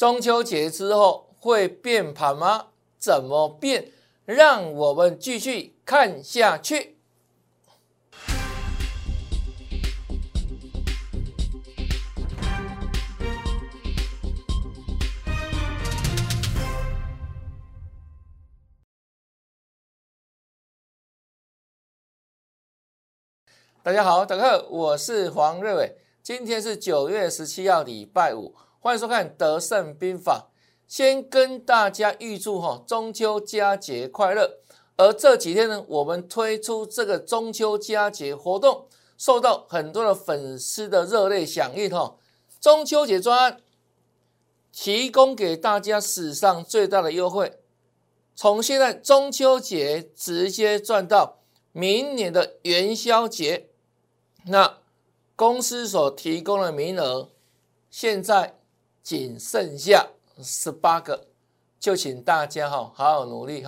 中秋节之后会变盘吗？怎么变？让我们继续看下去。大家好，大家好，我是黄瑞伟。今天是9月17号，礼拜五，欢迎收看《德胜兵法》。先跟大家预祝中秋佳节快乐。而这几天呢，我们推出这个中秋佳节活动，受到很多的粉丝的热烈响应。中秋节专案提供给大家史上最大的优惠，从现在中秋节直接赚到明年的元宵节。那公司所提供的名额现在仅剩下18个，就请大家好好努力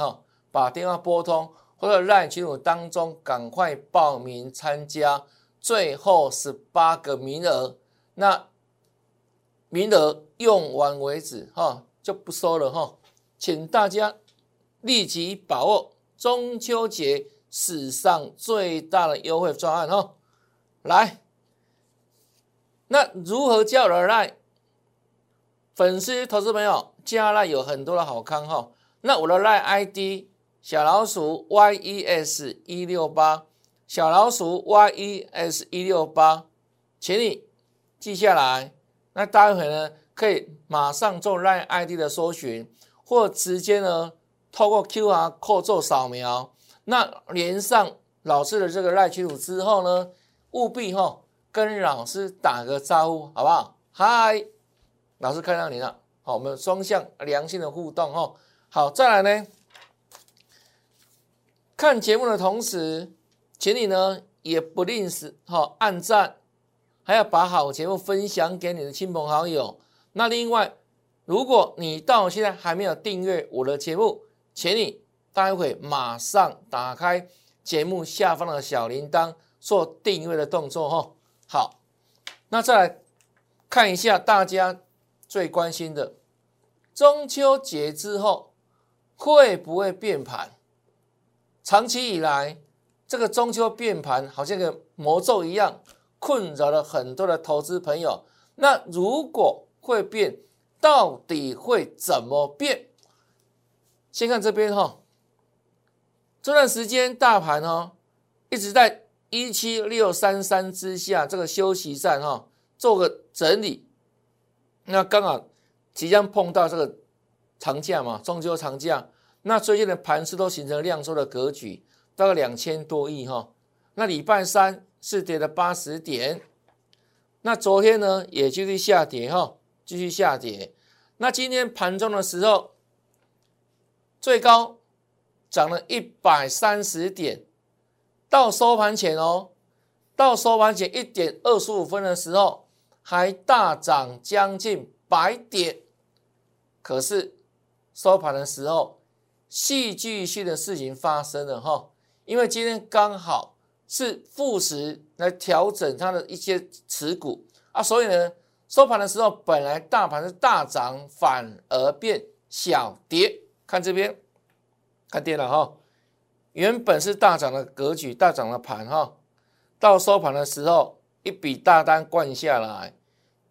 把电话拨通，或者LINE群组当中赶快报名参加，最后18个名额，那名额用完为止就不收了请大家立即把握中秋节史上最大的优惠专案来，那如何加我的 LINE？ 粉丝投资朋友加 LINE 有很多的好康那我的 LINE ID 小老鼠 YES168， 小老鼠 YES168， 请你记下来。那待会呢可以马上做 LINE ID 的搜寻，或直接呢透过 QR Code 做扫描。那连上老师的这个LINE群组之后呢，务必跟老师打个招呼，好不好？嗨，老师看到你了。好，我们双向良性的互动好，再来呢，看节目的同时，请你呢也不吝啬按赞，还要把好节目分享给你的亲朋好友。那另外，如果你到现在还没有订阅我的节目，请你待会马上打开节目下方的小铃铛做订阅的动作好，那再来看一下大家最关心的，中秋节之后会不会变盘？长期以来，这个中秋变盘好像个魔咒一样，困扰了很多的投资朋友。那如果会变，到底会怎么变？先看这边这段时间大盘一直在17633之下这个休息站做个整理，那刚好即将碰到这个长假嘛，中秋长假，那最近的盘势都形成量缩的格局，大概2000多亿那礼拜三是跌了80点，那昨天呢也继续下跌继续下跌。那今天盘中的时候最高涨了130点，到收盘前到收盘前1点25分的时候还大涨将近100点，可是收盘的时候戏剧性的事情发生了因为今天刚好是富时来调整它的一些持股所以呢收盘的时候本来大盘是大涨，反而变小跌。看这边，看跌了原本是大涨的格局，大涨的盘到收盘的时候一笔大单灌下来，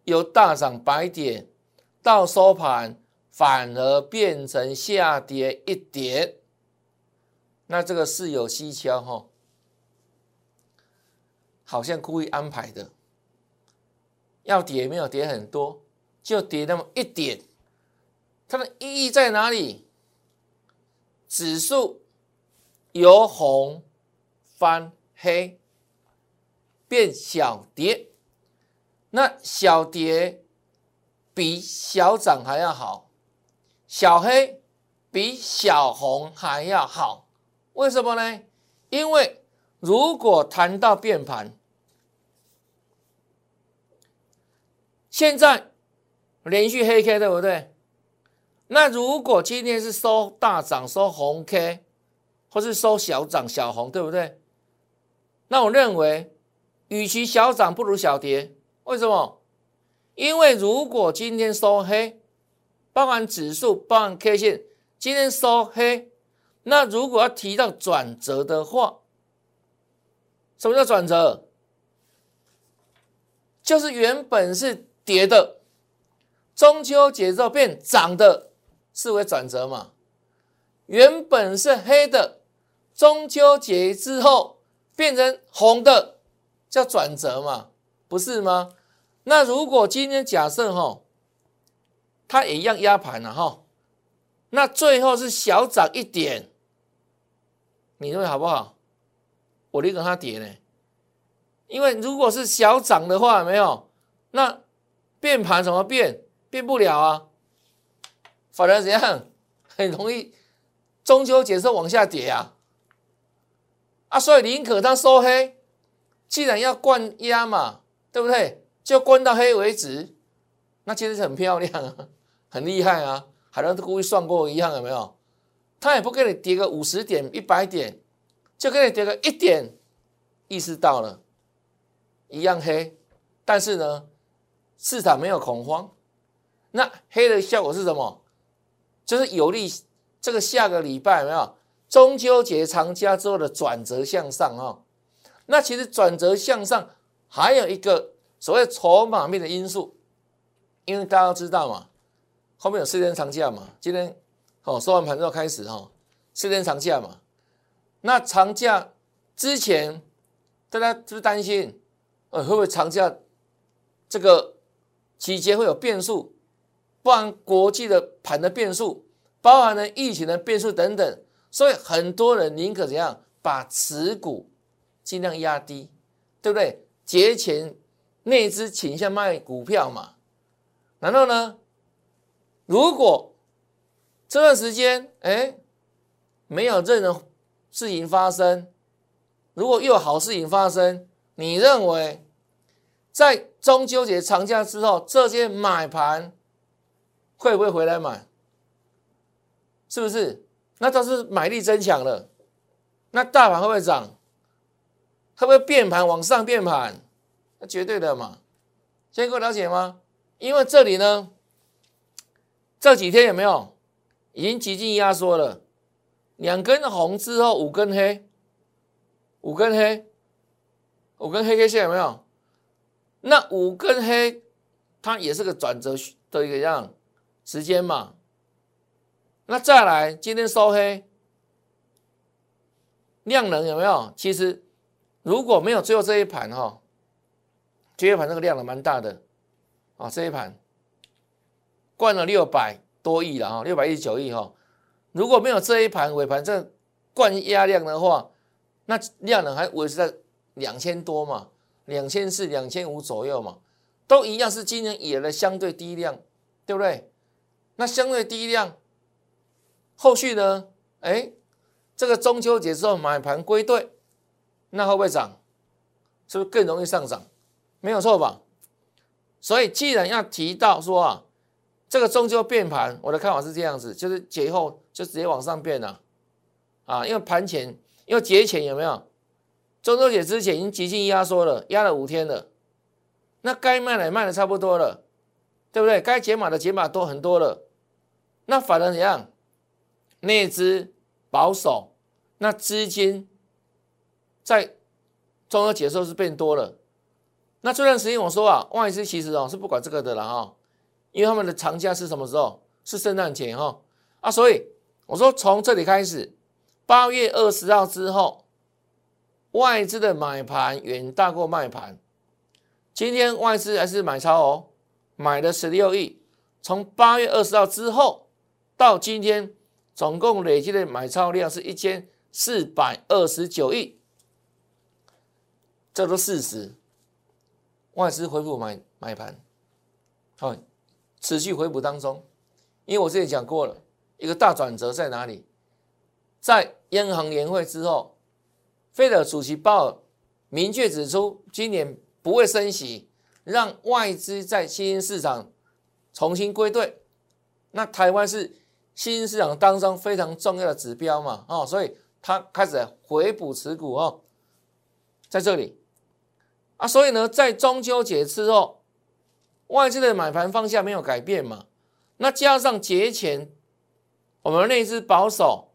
由大涨100点到收盘反而变成下跌1点，那这个事有蹊跷好像故意安排的，要跌没有跌很多，就跌那么1点，它的意义在哪里？指数由红翻黑变小跌，那小跌比小涨还要好，小黑比小红还要好。为什么呢？因为如果谈到变盘，现在连续黑 K 对不对？那如果今天是收大涨，收红 K， 或是收小涨小红，对不对？那我认为与其小涨不如小跌。为什么？因为如果今天收黑，包含指数，包含 K 线，今天收黑。那如果要提到转折的话，什么叫转折？就是原本是跌的，中秋节之后变涨的，视为转折嘛。原本是黑的，中秋节之后变成红的，叫转折嘛，不是吗？那如果今天假设吼，它也一样压盘了哈，那最后是小涨一点，你认为好不好？我宁可它跌呢，因为如果是小涨的话，没有，那变盘怎么变？变不了啊，反而怎样？很容易中秋节是往下跌啊，所以宁可它收黑，既然要灌压嘛，对不对？就灌到黑为止，那其实很漂亮啊，很厉害啊，好像故意算过一样，有没有？它也不给你跌个50点、100点，就给你跌个一点，意识到了，一样黑，但是呢，市场没有恐慌。那黑的效果是什么？就是有利这个下个礼拜有没有中秋节长假之后的转折向上哦。那其实转折向上还有一个所谓筹码面的因素，因为大家都知道嘛，后面有4天长假嘛，今天收完盘之后开始4天长假嘛。那长假之前，大家是不是担心，会不会长假这个期间会有变数，包含国际的盘的变数，包含了疫情的变数等等，所以很多人宁可怎样，把持股尽量压低，对不对？节前内资倾向卖股票嘛，然后呢，如果这段时间没有任何事情发生，如果又有好事情发生，你认为在中秋节长假之后，这些买盘会不会回来买？是不是？那倒是买力增强了，那大盘会不会涨？会不会变盘往上变盘？那绝对的嘛。先给我了解吗？因为这里呢，这几天有没有已经极尽压缩了？2根红之后5根黑，5根黑 K 线有没有？那5根黑它也是个转折的一个样时间嘛。那再来今天收黑，量能有没有？其实如果没有最后这一盘这一盘那个量能蛮大的这一盘灌了600多亿了619亿如果没有这一盘尾盘这灌压量的话，那量能还维持在2000多嘛，2400、2500左右嘛，都一样是今年以来的相对低量，对不对？那相对低量，后续呢？这个中秋节之后买盘归队，那会不会涨？是不是更容易上涨？没有错吧？所以既然要提到说这个中秋变盘，我的看法是这样子，就是节后就直接往上变了因为盘前，因为节前有没有？中秋节之前已经极尽压缩了，压了5天了，那该卖的卖的差不多了，对不对？该解码的解码多很多了，那反而怎样？内资保守，那资金在中秋节的时候是变多了。那这段时间我说外资其实是不管这个的了因为他们的长假是什么时候？是圣诞节所以我说从这里开始，8月20号之后，外资的买盘远大过卖盘。今天外资还是买超买了16亿。从8月20号之后到今天，总共累计的买超量是1429亿。这都事实。外资回补买盘。持续回补当中。因为我之前讲过了，一个大转折在哪里？在央行年会之后，费德主席鲍尔明确指出，今年不会升息，让外资在新兴市场重新归队。那台湾是新兴市场当中非常重要的指标嘛，所以他开始回补持股在这里所以呢，在中秋节之后，外资的买盘方向没有改变嘛，那加上节前我们内资保守，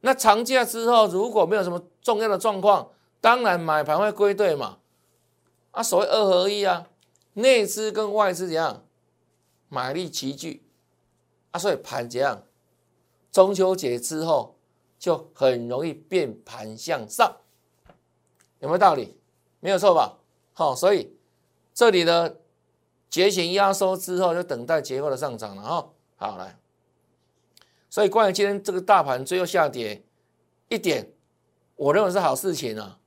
那长假之后如果没有什么重要的状况，当然买盘会归队嘛。啊，所谓二合一啊，内资跟外资怎样买力齐聚啊，所以盘怎样中秋节之后就很容易变盘向上，有没有道理？没有错吧？好，所以这里的节前压缩之后，就等待节后的上涨了哈。好，来，所以关于今天这个大盘最后下跌一点，我认为是好事情啊，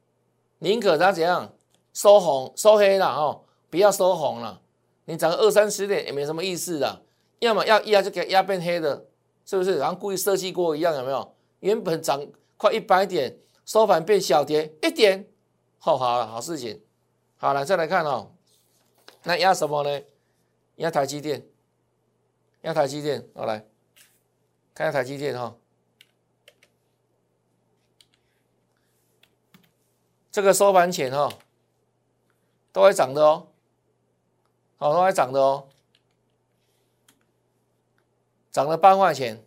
宁可它怎样收红收黑了哦，不要收红了。你涨个20-30点也没什么意思的，要么要压就给压变黑的，是不是？然后故意设计过一样，有没有？原本涨快100点，收盘变小跌1点，好了，好事情。好了，再来看哦，那压什么呢？压台积电，压台积电。好，来看一下台积电哈，这个收盘前哈都还涨的哦，好，都还涨的哦，涨了8块钱，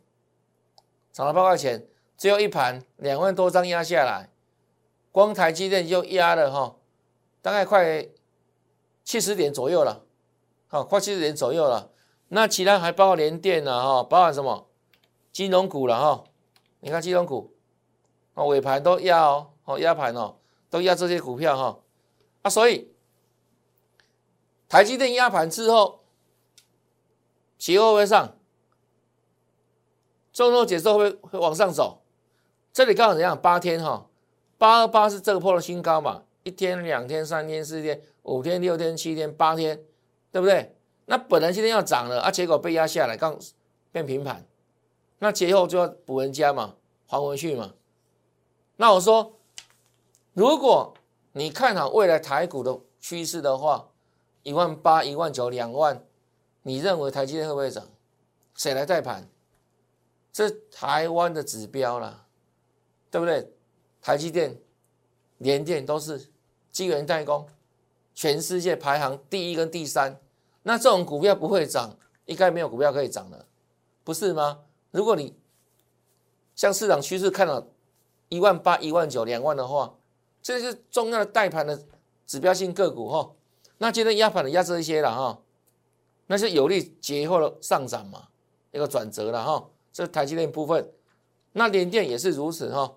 涨了8块钱，最后一盘2万多张压下来，光台积电就压了哈。大概快70点左右了，好，快70点左右了。那其他还包括联电了哈，包含什么金融股了哈。你看金融股，哦，尾盘都压哦，压盘哦，都压这些股票哈。啊，所以台积电压盘之后，期货会上，中秋节之后会往上走。这里刚好怎样？8天哈，828是这个波的新高嘛。1天、2天、3天、4天、5天、6天、7天、8天，对不对？那本来今天要涨了啊，结果被压下来，刚变平盘，那节后就要补人家嘛，还回去嘛。那我说，如果你看好未来台股的趋势的话，18000、19000、2万，你认为台积电会不会涨？谁来带盘？这台湾的指标啦，对不对？台积电、联电都是晶圆代工，全世界排行第1跟第3，那这种股票不会涨，应该没有股票可以涨了，不是吗？如果你像市场趋势看了18000、19000、2万的话，这是重要的带盘的指标性个股哈。那今天压盘的压这一些了哈，那是有利节后的上涨嘛，一个转折了哈。这台积电部分，那联电也是如此哈，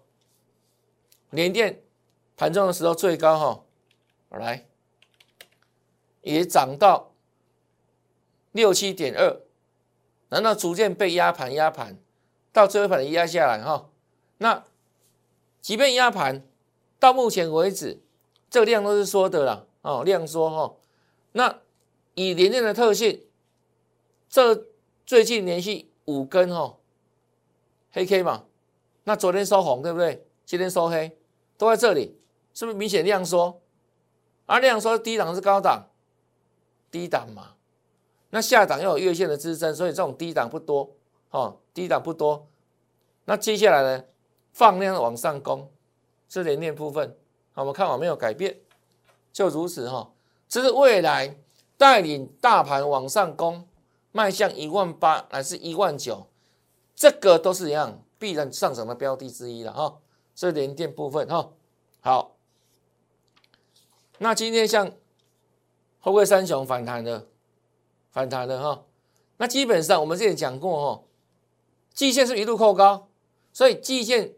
联电盘中的时候最高哈，来也涨到 67.2， 难道逐渐被压盘，到最后盘也压下来哈。那即便压盘，到目前为止，这个量都是缩的啦，哦，量缩哈。那以联电的特性，这最近连续5根哈黑 K 嘛，那昨天收红对不对？今天收黑，都在这里。是不是明显量缩？啊，量缩低档是高档，低档嘛。那下档又有月线的支撑，所以这种低档不多，哦，低档不多。那接下来呢，放量往上攻，是联电部分。好，我们看法没有改变，就如此哈。这是未来带领大盘往上攻，迈向18000还是19000，这个都是一样必然上涨的标的之一了哈。这是联电部分哈。好。那今天像后贵三雄反弹了哈，那基本上我们之前讲过哈，季线是一路扣高，所以季线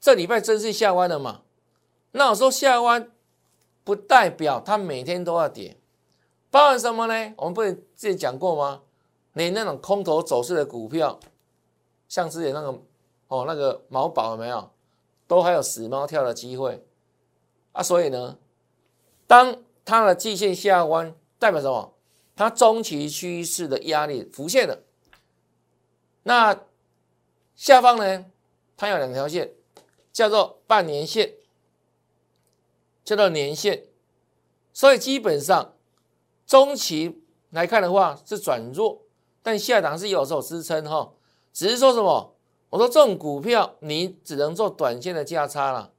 这礼拜正式下弯了嘛。那我说下弯不代表它每天都要跌，包含什么呢？我们不是之前讲过吗？连那种空头走势的股票，像之前那个那个毛宝有没有，都还有死猫跳的机会啊，所以呢。当它的季线下弯，代表什么？它中期趋势的压力浮现了。那下方呢？它有2条线，叫做半年线，叫做年线。所以基本上中期来看的话是转弱，但下档是有所支撑哈。只是说什么？我说这种股票你只能做短线的价差了，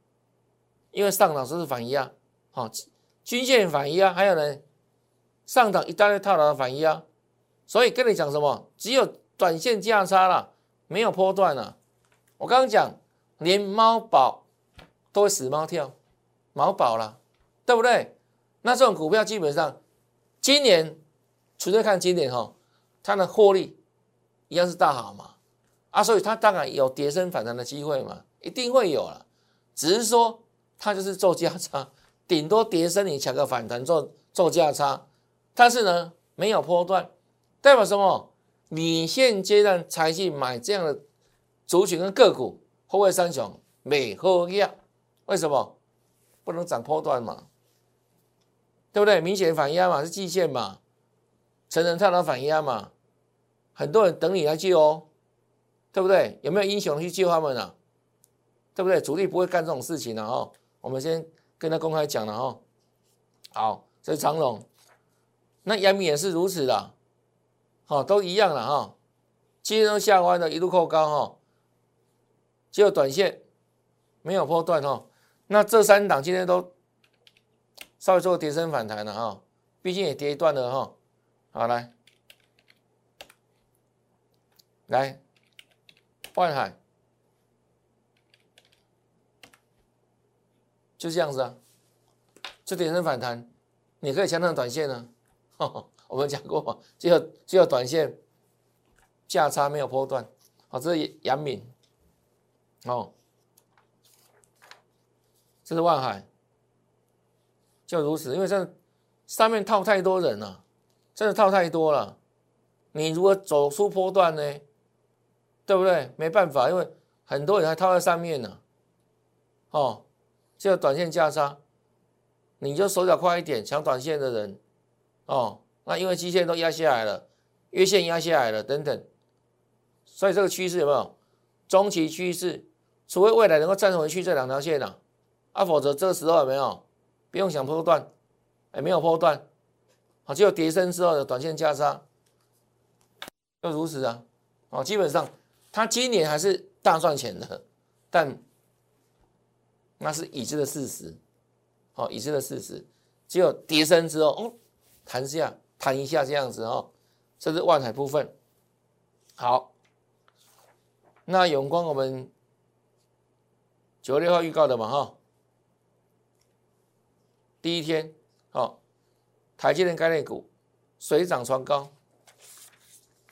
因为上档是反压，好。均线反压，还有呢，上档一大堆套牢的反压，所以跟你讲什么？只有短线价差啦，没有波段啦。我刚刚讲，连猫宝都会死猫跳，毛宝啦，对不对？那这种股票基本上，今年纯粹看今年哈，它的获利一样是大好嘛，啊，所以它当然有跌升反弹的机会嘛，一定会有啦。只是说它就是做价差，顶多跌升你抢个反弹做价差，但是呢没有波段，代表什么？你现阶段才去买这样的族群跟个股，后卫三雄没后要，为什么？不能涨波段嘛，对不对？明显反压嘛，是季线嘛，成人探讨反压嘛，很多人等你来救哦，对不对？有没有英雄去救他们啊？对不对？主力不会干这种事情的哦。我们先跟他公开讲了哦。好，这是长荣，那阳明也是如此的，好、哦，都一样了哈、哦。今天都下弯了，一路扣高哈、哦，只有短线没有波段哈、哦。那这三档今天都稍微做跌升反弹了哈、哦，毕竟也跌一段了哈、哦。好，来。万海就这样子啊，就跌升反弹，你可以抢到短线啊。我们讲过，只有短线价差没有波段。好、哦，这是阳明，哦，这是万海，就如此。因为这上面套太多人了、啊，真的套太多了。你如果走出波段呢？对不对？没办法，因为很多人还套在上面呢、啊，哦，只有短线价差，你就手脚快一点，抢短线的人，哦，那因为基线都压下来了，月线压下来了，等等，所以这个趋势有没有？中期趋势，除非未来能够站回去这两条线啊，啊，否则这个时候有没有？不用想波段，哎，没有波段，啊，只有跌升之后的短线价差，就如此啊，哦，基本上。他今年还是大赚钱的，但那是已知的事实，哦，已知的事实，只有跌升之后，哦，弹一下这样子哦，这是万海部分。好，那永光我们9月6号预告的嘛，哈、哦，第一天，哦，台积电概念股水涨船高，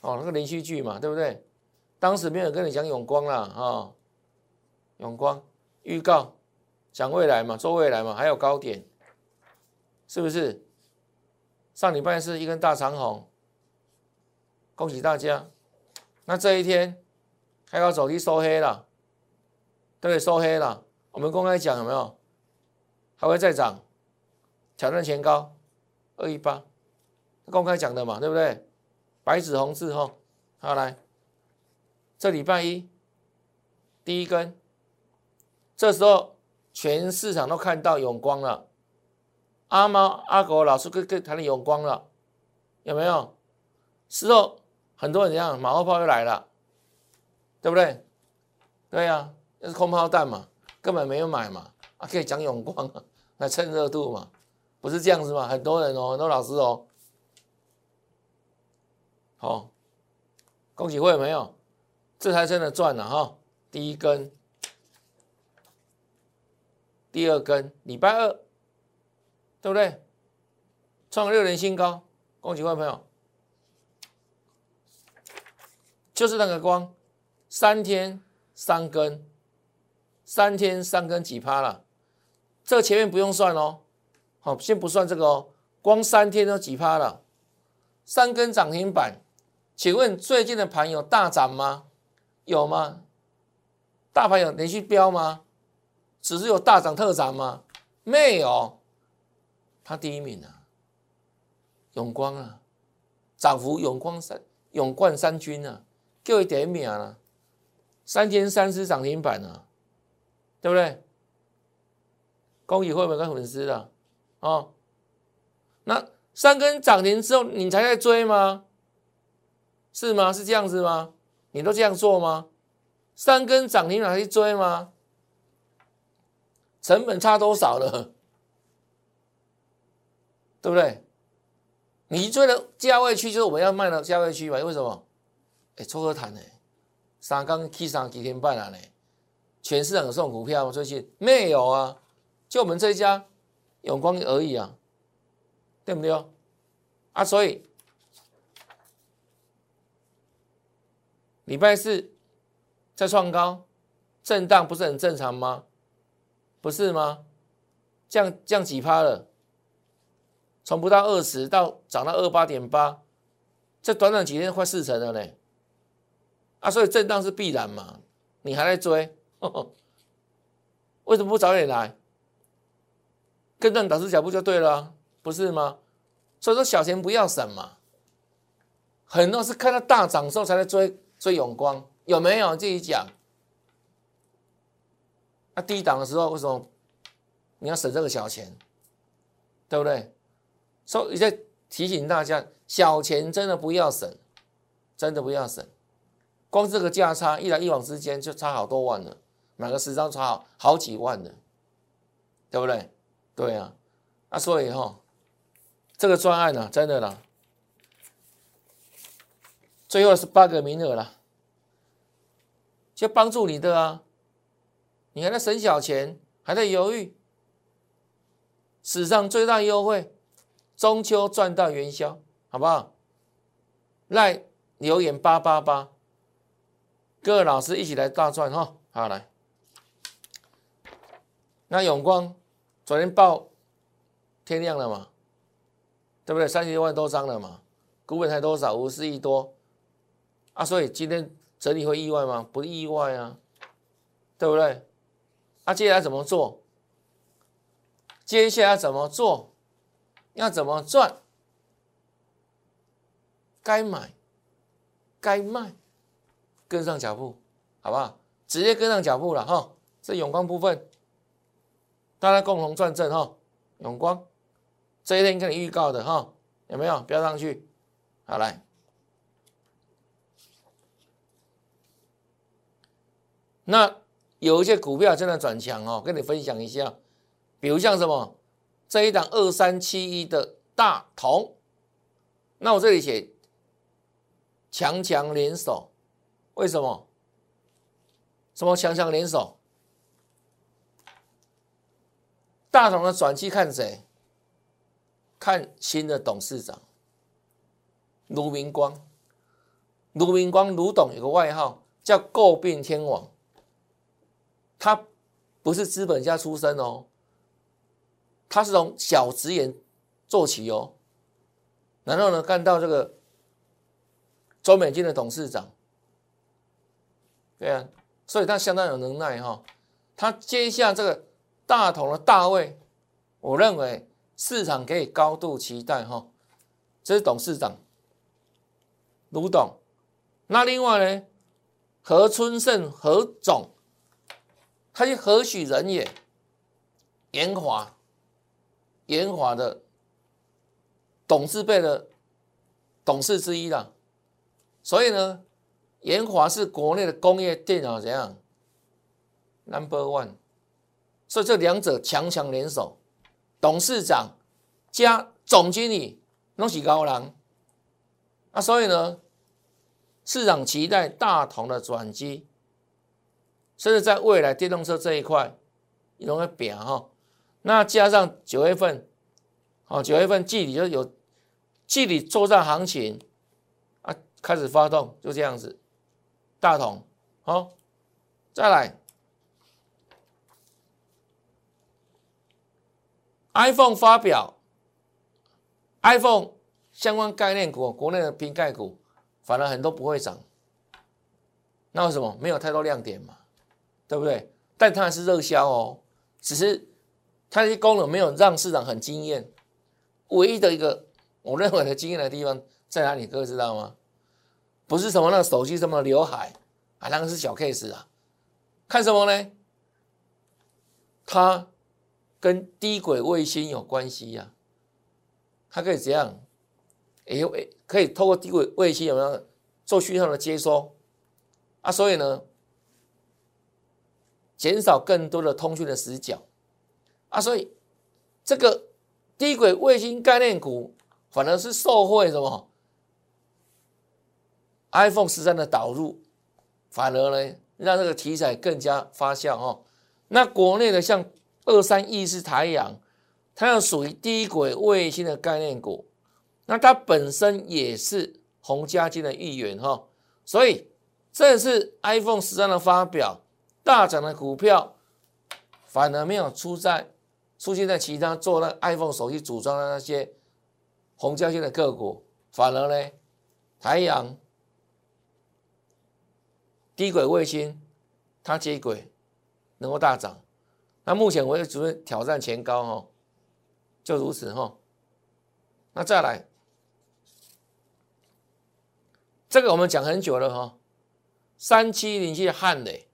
哦，那个连续剧嘛，对不对？当时没有跟你讲永光啦，啊、哦，永光预告讲未来嘛，做未来嘛，还有高点，是不是？上礼拜是一根大长红，恭喜大家。那这一天开高走低收黑了，对不对？收黑了。我们公开讲有没有？还会再涨，挑战前高218，公开讲的嘛，对不对？白纸红字吼，好来。这礼拜一第一根，这时候全市场都看到永光了，阿猫阿狗老师跟谈的永光了，有没有？事后很多人怎样，马后炮又来了，对不对？对呀、啊，那是空炮弹嘛，根本没有买嘛，啊，可以讲永光啊，来趁热度嘛，不是这样子嘛？很多人哦，很多老师哦，好、哦，恭喜会有没有？这才真的赚了哈！第一根，第二根，礼拜二，对不对？创了6年新高，恭喜各位朋友！就是那个光，3天3根，3天3根几趴了？这前面不用算哦，好，先不算这个哦，光3天都几趴了？3根涨停板，请问最近的盘有大涨吗？有吗？大盘有连续飙吗？只是有大涨特涨吗？没有，它第一名啊，永光啊，涨幅勇冠三军啊，就一点秒啊，3天3次涨停板啊，对不对？恭喜会员跟粉丝的哦。那3根涨停之后，你才在追吗？是吗？是这样子吗？你都这样做吗？3根涨停还去追吗？成本差多少了？对不对？你追的价位区就是我们要卖的价位区嘛？为什么？哎，撮合谈呢？三刚 K 上几天半了呢？全市场有这种股票吗？最近没有啊，就我们这一家永光而已啊，对不对啊？所以礼拜四再创高震荡不是很正常吗？不是吗？这样几趴了？从不到20到涨到 28.8， 这短短几天快40%了嘞！啊，所以震荡是必然嘛，你还在追，呵呵，为什么不早点来？跟上老师脚步就对了、啊，不是吗？所以说小钱不要省嘛，很多是看到大涨之后才在追永光，有没有？自己讲。那、啊、低档的时候为什么你要省这个小钱？对不对？所以在提醒大家，小钱真的不要省，真的不要省。光这个价差一来一往之间就差好多万了，买个10张差好几万了，对不对？对啊，啊所以哈，这个专案呢、啊，真的啦，最后18个名额啦，就帮助你的啊，你还在省小钱，还在犹豫，史上最大优惠。中秋赚到元宵，好不好？来留言888，各位老师一起来大赚哈！好来，那永光昨天爆天量了嘛，对不对？36万多张了嘛，股本才多少？54亿多啊！所以今天整理会意外吗？不意外啊，对不对？啊，接下来怎么做？接下来怎么做？要怎么赚？该买，该卖，跟上脚步，好不好？直接跟上脚步了哈。这永光部分，大家共同赚正哈。永光这一天跟你预告的哈，有没有标上去？好来，那有一些股票真的转强哦，跟你分享一下，比如像什么？这一档2371的大同，那我这里写强强联手，为什么？什么强强联手？大同的转机看谁？看新的董事长卢明光。卢明光卢董有个外号叫“诟病天王”，他不是资本家出身哦。他是从小职员做起哦，然后呢，干到这个周美金的董事长，对啊，所以他相当有能耐哈、哦。他接下这个大同的大位，我认为市场可以高度期待哈、哦。这是董事长卢董，那另外呢，何春盛何总，他是何许人也？延华。研华的董事辈的董事之一啦，所以呢，研华是国内的工业电脑怎样 No.1， 所以这两者强强联手，董事长加总经理都是高人啊，所以呢，市场期待大同的转机，甚至在未来电动车这一块，你都会变哈。那加上9月份，哦，9月份季底就有季底作战行情啊，开始发动，就这样子。大同，好、哦，再来 ，iPhone 发表 ，iPhone 相关概念股，国内的瓶盖股反而很多不会涨，那为什么？没有太多亮点嘛，对不对？但它还是热销哦，只是。它这些功能没有让市场很惊艳，唯一的一个我认为的惊艳的地方在哪里？各位知道吗？不是什么那个手机什么刘海啊，那个是小 case 啊。看什么呢？它跟低轨卫星有关系呀、啊。它可以怎样？可以透过低轨卫星有没有做讯号的接收啊？所以呢，减少更多的通讯的死角。啊，所以这个低轨卫星概念股反而是受惠什么 iPhone 13的导入，反而呢让这个题材更加发酵哦。那国内的像23亿是台阳，它又属于低轨卫星的概念股，那它本身也是宏佳金的一员哈、哦，所以这次 iPhone 13的发表，大涨的股票反而没有出现在其他做那 iPhone 手机组装的那些宏佳金的个股，反而呢台阳、低轨卫星它接轨能够大涨，那目前我也准备挑战前高哦，就如此哦。那再来，这个我们讲很久了哦，3707汉磊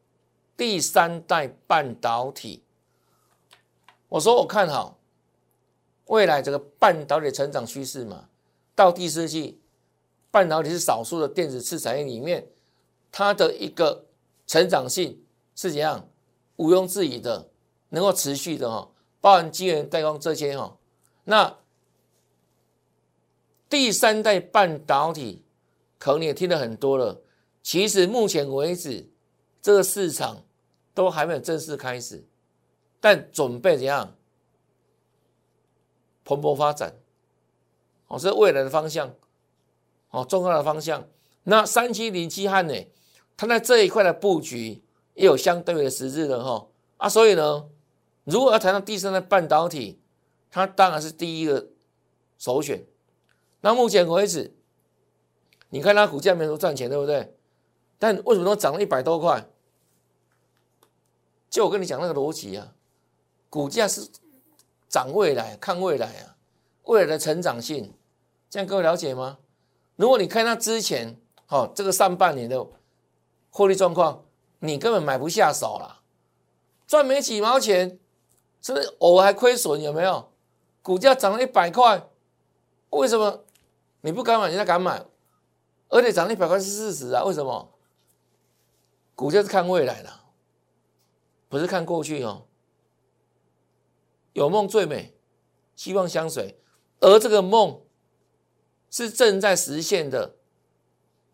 第三代半导体，我说我看好未来这个半导体成长趋势嘛，到第四季半导体是少数的电子次产业里面，它的一个成长性是怎样毋庸置疑的，能够持续的哈、哦，包含晶圆代工这些哈、哦。那第三代半导体可能也听了很多了，其实目前为止这个市场都还没有正式开始，但准备怎样蓬勃发展，哦，是未来的方向，哦，重要的方向。那3707汉磊它在这一块的布局也有相对的实质的哈啊，所以呢，如果要谈到第三代半导体，它当然是第一个首选。那目前为止，你看它股价没什么赚钱，对不对？但为什么都涨了100多块？就我跟你讲那个逻辑啊，股价是涨未来，看未来啊，未来的成长性，这样各位了解吗？如果你看它之前，哦，这个上半年的获利状况，你根本买不下手啦，赚没几毛钱，甚至偶尔还亏损，有没有？股价涨了100块，为什么你不敢买，人家敢买？而且涨了100块是事实啊，为什么？股价是看未来啦，不是看过去哦。有梦最美，希望相随，而这个梦是正在实现的，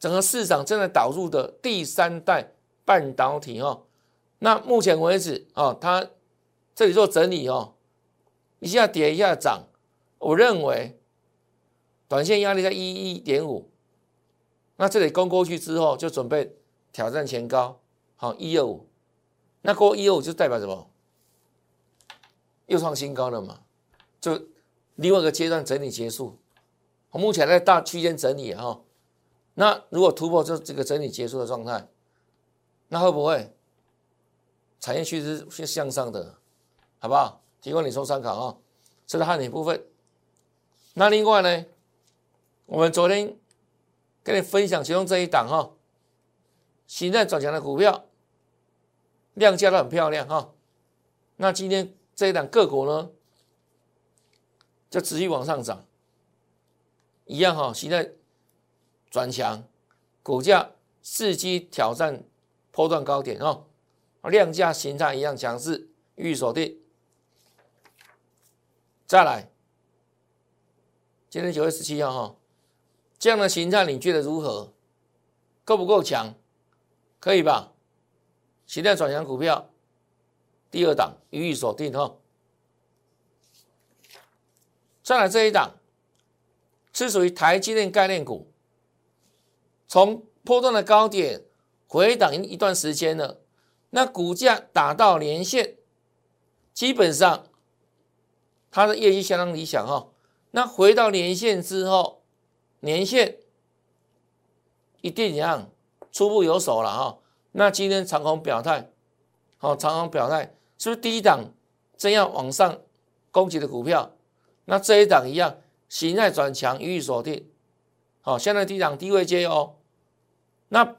整个市场正在导入的第三代半导体哦，那目前为止哦，它这里做整理哦，一下跌一下涨，我认为短线压力在 11.5， 那这里攻过去之后就准备挑战前高，好、哦、125， 那过125就代表什么？又创新高了嘛，就另外一个阶段整理结束，我目前在大区间整理哈、哦，那如果突破就这个整理结束的状态。那会不会产业趋势是向上的，好不好？提供你做参考啊、哦，这是汉磊部分。那另外呢，我们昨天跟你分享其中这一档哈、哦，形态转强的股票，量价都很漂亮哈、哦。那今天这一档个股呢，就持续往上涨，一样哈、哦，形态转强，股价伺机挑战波段高点哦，量价形态一样强势，预锁定。再来，今天9月17号哈，这样的形态你觉得如何？够不够强？可以吧？形态转强股票，第二档予以锁定哦。再来这一档是属于台积电概念股，从波段的高点回档一段时间了，那股价打到连线，基本上它的业绩相当理想哦。那回到连线之后，连线一定怎样初步有手了哈、哦。那今天长虹表态，好、哦，长虹表态是不是第一档正要往上攻击的股票？那这一档一样，形态转强，予以锁定。好、哦，现在低档低位接哦，那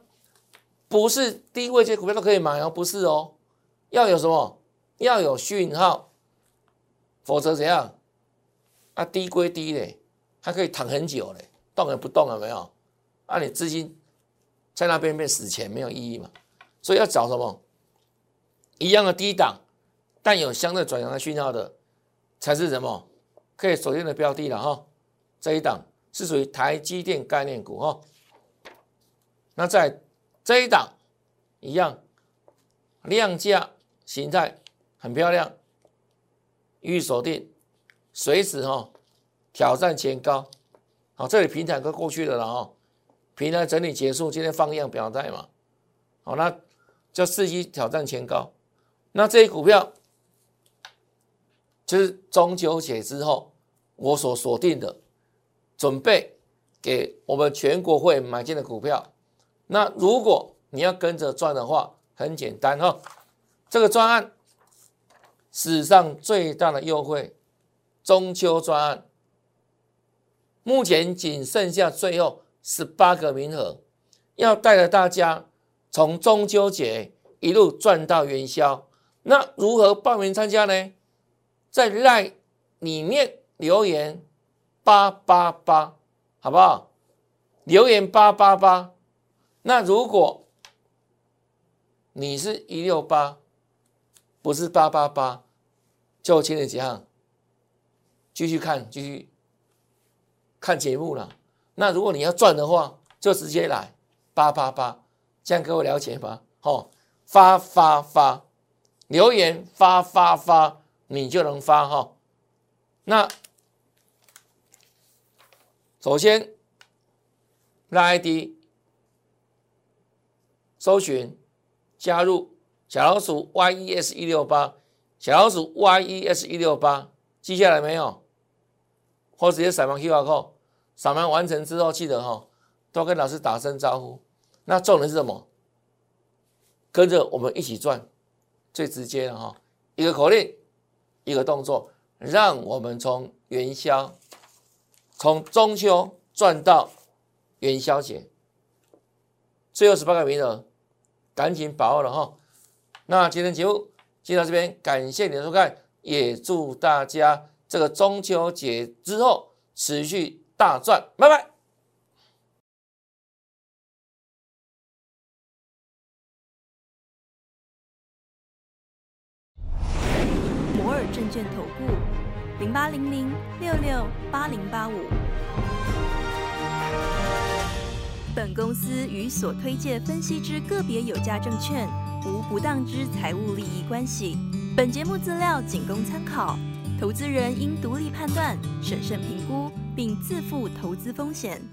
不是低位阶股票都可以买哦，不是哦，要有什么？要有讯号，否则怎样？啊，低归低嘞，它可以躺很久嘞，动也不动了没有？啊，你资金在那边变死钱没有意义嘛？所以要找什么？一样的低档，但有相对转强的讯号的，才是什么？可以锁定的标的了哈。这一档是属于台积电概念股哈。那在这一档一样，量价形态很漂亮，预锁定，随时哈挑战前高。好，这里平台都过去了啦哈，平台整理结束，今天放量表态嘛。好，那就伺机挑战前高。那这些股票就是中秋节之后我所锁定的，准备给我们全国会买进的股票。那如果你要跟着赚的话，很简单哦。这个专案史上最大的优惠，中秋专案，目前仅剩下最后18个名额，要带着大家从中秋节一路赚到元宵。那如何报名参加呢？在 LINE 里面留言888，好不好？留言888。那如果你是168，不是888，就请你怎样？继续看节目了。那如果你要赚的话，就直接来888，这样各位了解吗？哦，发留言发，你就能发哈。那首先拉 ID 搜寻加入小老鼠 YES168， 小老鼠 YES168， 记下来没有？或直接扫描 QR code， 扫描完成之后记得哈，都跟老师打声招呼。那重点是什么？跟着我们一起赚，最直接的哈，一个口令，一个动作，让我们从元宵，从中秋赚到元宵节。最后18个名额，赶紧把握了哈。那今天节目就到这边，感谢你的收看，也祝大家这个中秋节之后持续大赚，拜拜。证券投顾0800668085，本公司与所推介分析之个别有价证券无不当之财务利益关系。本节目资料仅供参考，投资人应独立判断、审慎评估，并自负投资风险。